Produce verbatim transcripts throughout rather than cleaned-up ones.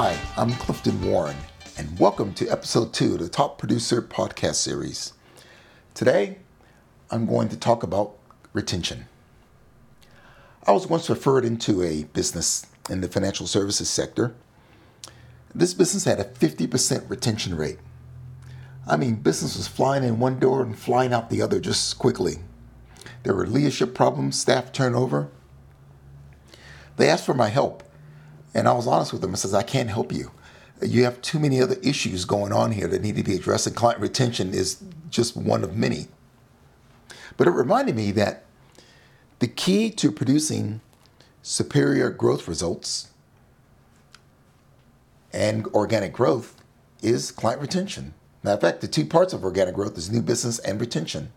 Hi, I'm Clifton Warren, and welcome to episode two of the Top Producer Podcast series. Today, I'm going to talk about retention. I was once referred into a business in the financial services sector. This business had a fifty percent retention rate. I mean, business was flying in one door and flying out the other just quickly. There were leadership problems, staff turnover. They asked for my help, and I was honest with them. I says, I can't help you. You have too many other issues going on here that need to be addressed, and client retention is just one of many. But it reminded me that the key to producing superior growth results and organic growth is client retention. Matter of fact, the two parts of organic growth is new business and retention.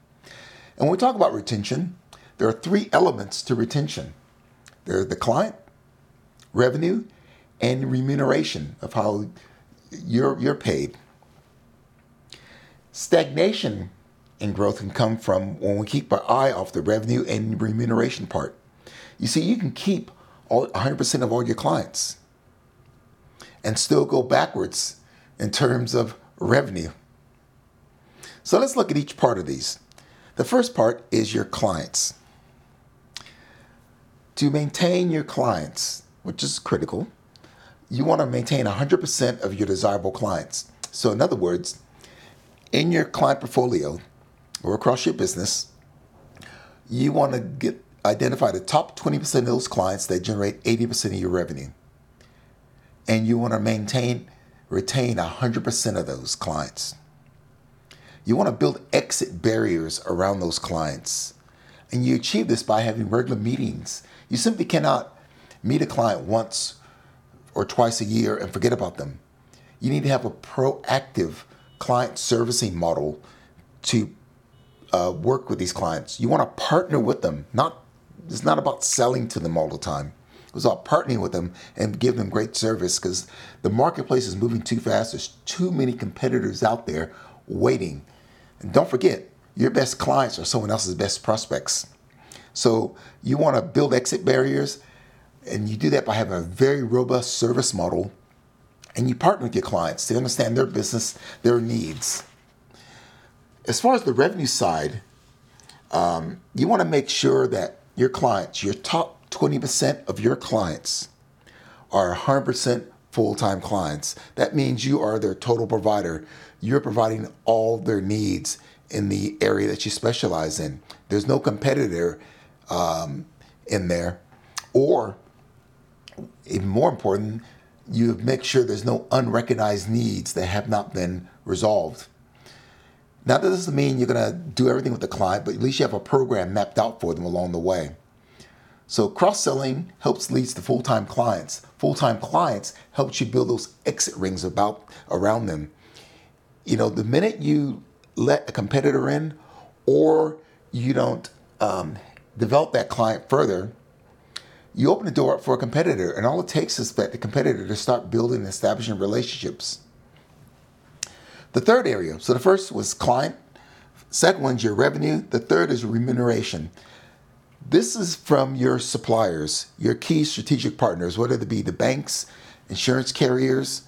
And when we talk about retention, there are three elements to retention. There's the client, revenue, and remuneration of how you're, you're paid. Stagnation in growth can come from when we keep our eye off the revenue and remuneration part. You see, you can keep all, one hundred percent of all your clients and still go backwards in terms of revenue. So let's look at each part of these. The first part is your clients. To maintain your clients, which is critical, you want to maintain one hundred percent of your desirable clients. So in other words, in your client portfolio or across your business, you want to get identify the top twenty percent of those clients that generate eighty percent of your revenue. And you want to maintain retain one hundred percent of those clients. You want to build exit barriers around those clients. And you achieve this by having regular meetings. You simply cannot meet a client once or twice a year and forget about them. You need to have a proactive client servicing model to uh, work with these clients. You want to partner with them. Not, it's not about selling to them all the time. It was about partnering with them and giving them great service, because the marketplace is moving too fast. There's too many competitors out there waiting. And don't forget, your best clients are someone else's best prospects. So you want to build exit barriers, and you do that by having a very robust service model, and you partner with your clients to understand their business, their needs. As far as the revenue side, um, you want to make sure that your clients, your top twenty percent of your clients are one hundred percent full-time clients. That means you are their total provider. You're providing all their needs in the area that you specialize in. There's no competitor um, in there. Or, even more important, you make sure there's no unrecognized needs that have not been resolved. Now, that doesn't mean you're going to do everything with the client, but at least you have a program mapped out for them along the way. So cross-selling helps leads to full-time clients. Full-time clients helps you build those exit rings about around them. You know, the minute you let a competitor in, or you don't um, develop that client further, you open the door up for a competitor, and all it takes is that the competitor to start building and establishing relationships. The third area, so the first was client, second one's your revenue, the third is remuneration. This is from your suppliers, your key strategic partners, whether it be the banks, insurance carriers,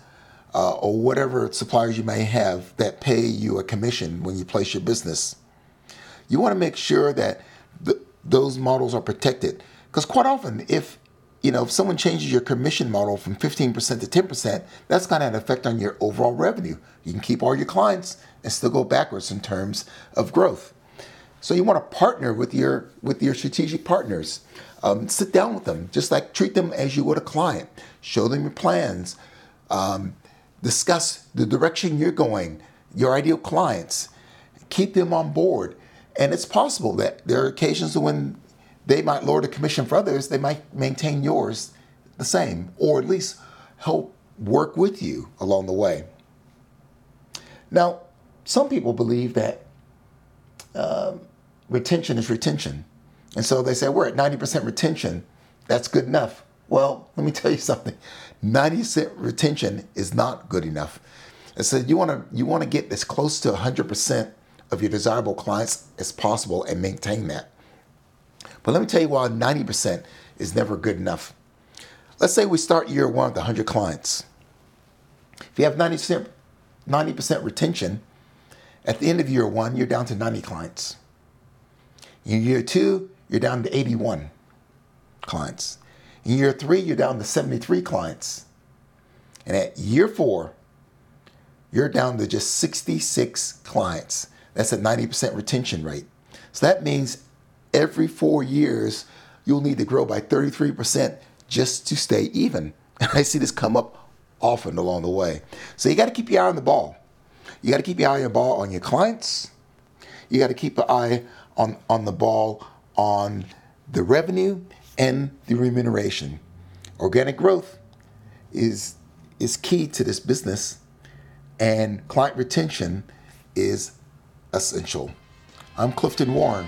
uh, or whatever suppliers you may have that pay you a commission when you place your business. You want to make sure that th- those models are protected, because quite often, if you know if someone changes your commission model from fifteen percent to ten percent, that's going to have an effect on your overall revenue. You can keep all your clients and still go backwards in terms of growth. So you want to partner with your with your strategic partners. Um, sit down with them, just like treat them as you would a client. Show them your plans. Um, discuss the direction you're going, your ideal clients. Keep them on board. And it's possible that there are occasions when they might lower the commission for others. They might maintain yours the same, or at least help work with you along the way. Now, some people believe that Um, Retention is retention. And so they say, we're at ninety percent retention. That's good enough. Well, let me tell you something. ninety percent retention is not good enough. And so you want to you want to get as close to one hundred percent of your desirable clients as possible and maintain that. But let me tell you why ninety percent is never good enough. Let's say we start year one with one hundred clients. If you have ninety percent, ninety percent retention, at the end of year one, you're down to ninety clients. In year two, you're down to eighty-one clients. In year three, you're down to seventy-three clients. And at year four, you're down to just sixty-six clients. That's a ninety percent retention rate. So that means every four years, you'll need to grow by thirty-three percent just to stay even. And I see this come up often along the way. So you got to keep your eye on the ball. You got to keep your eye on the ball on your clients. You got to keep an eye on, on the ball on the revenue and the remuneration. Organic growth is, is key to this business, and client retention is essential. I'm Clifton Warren.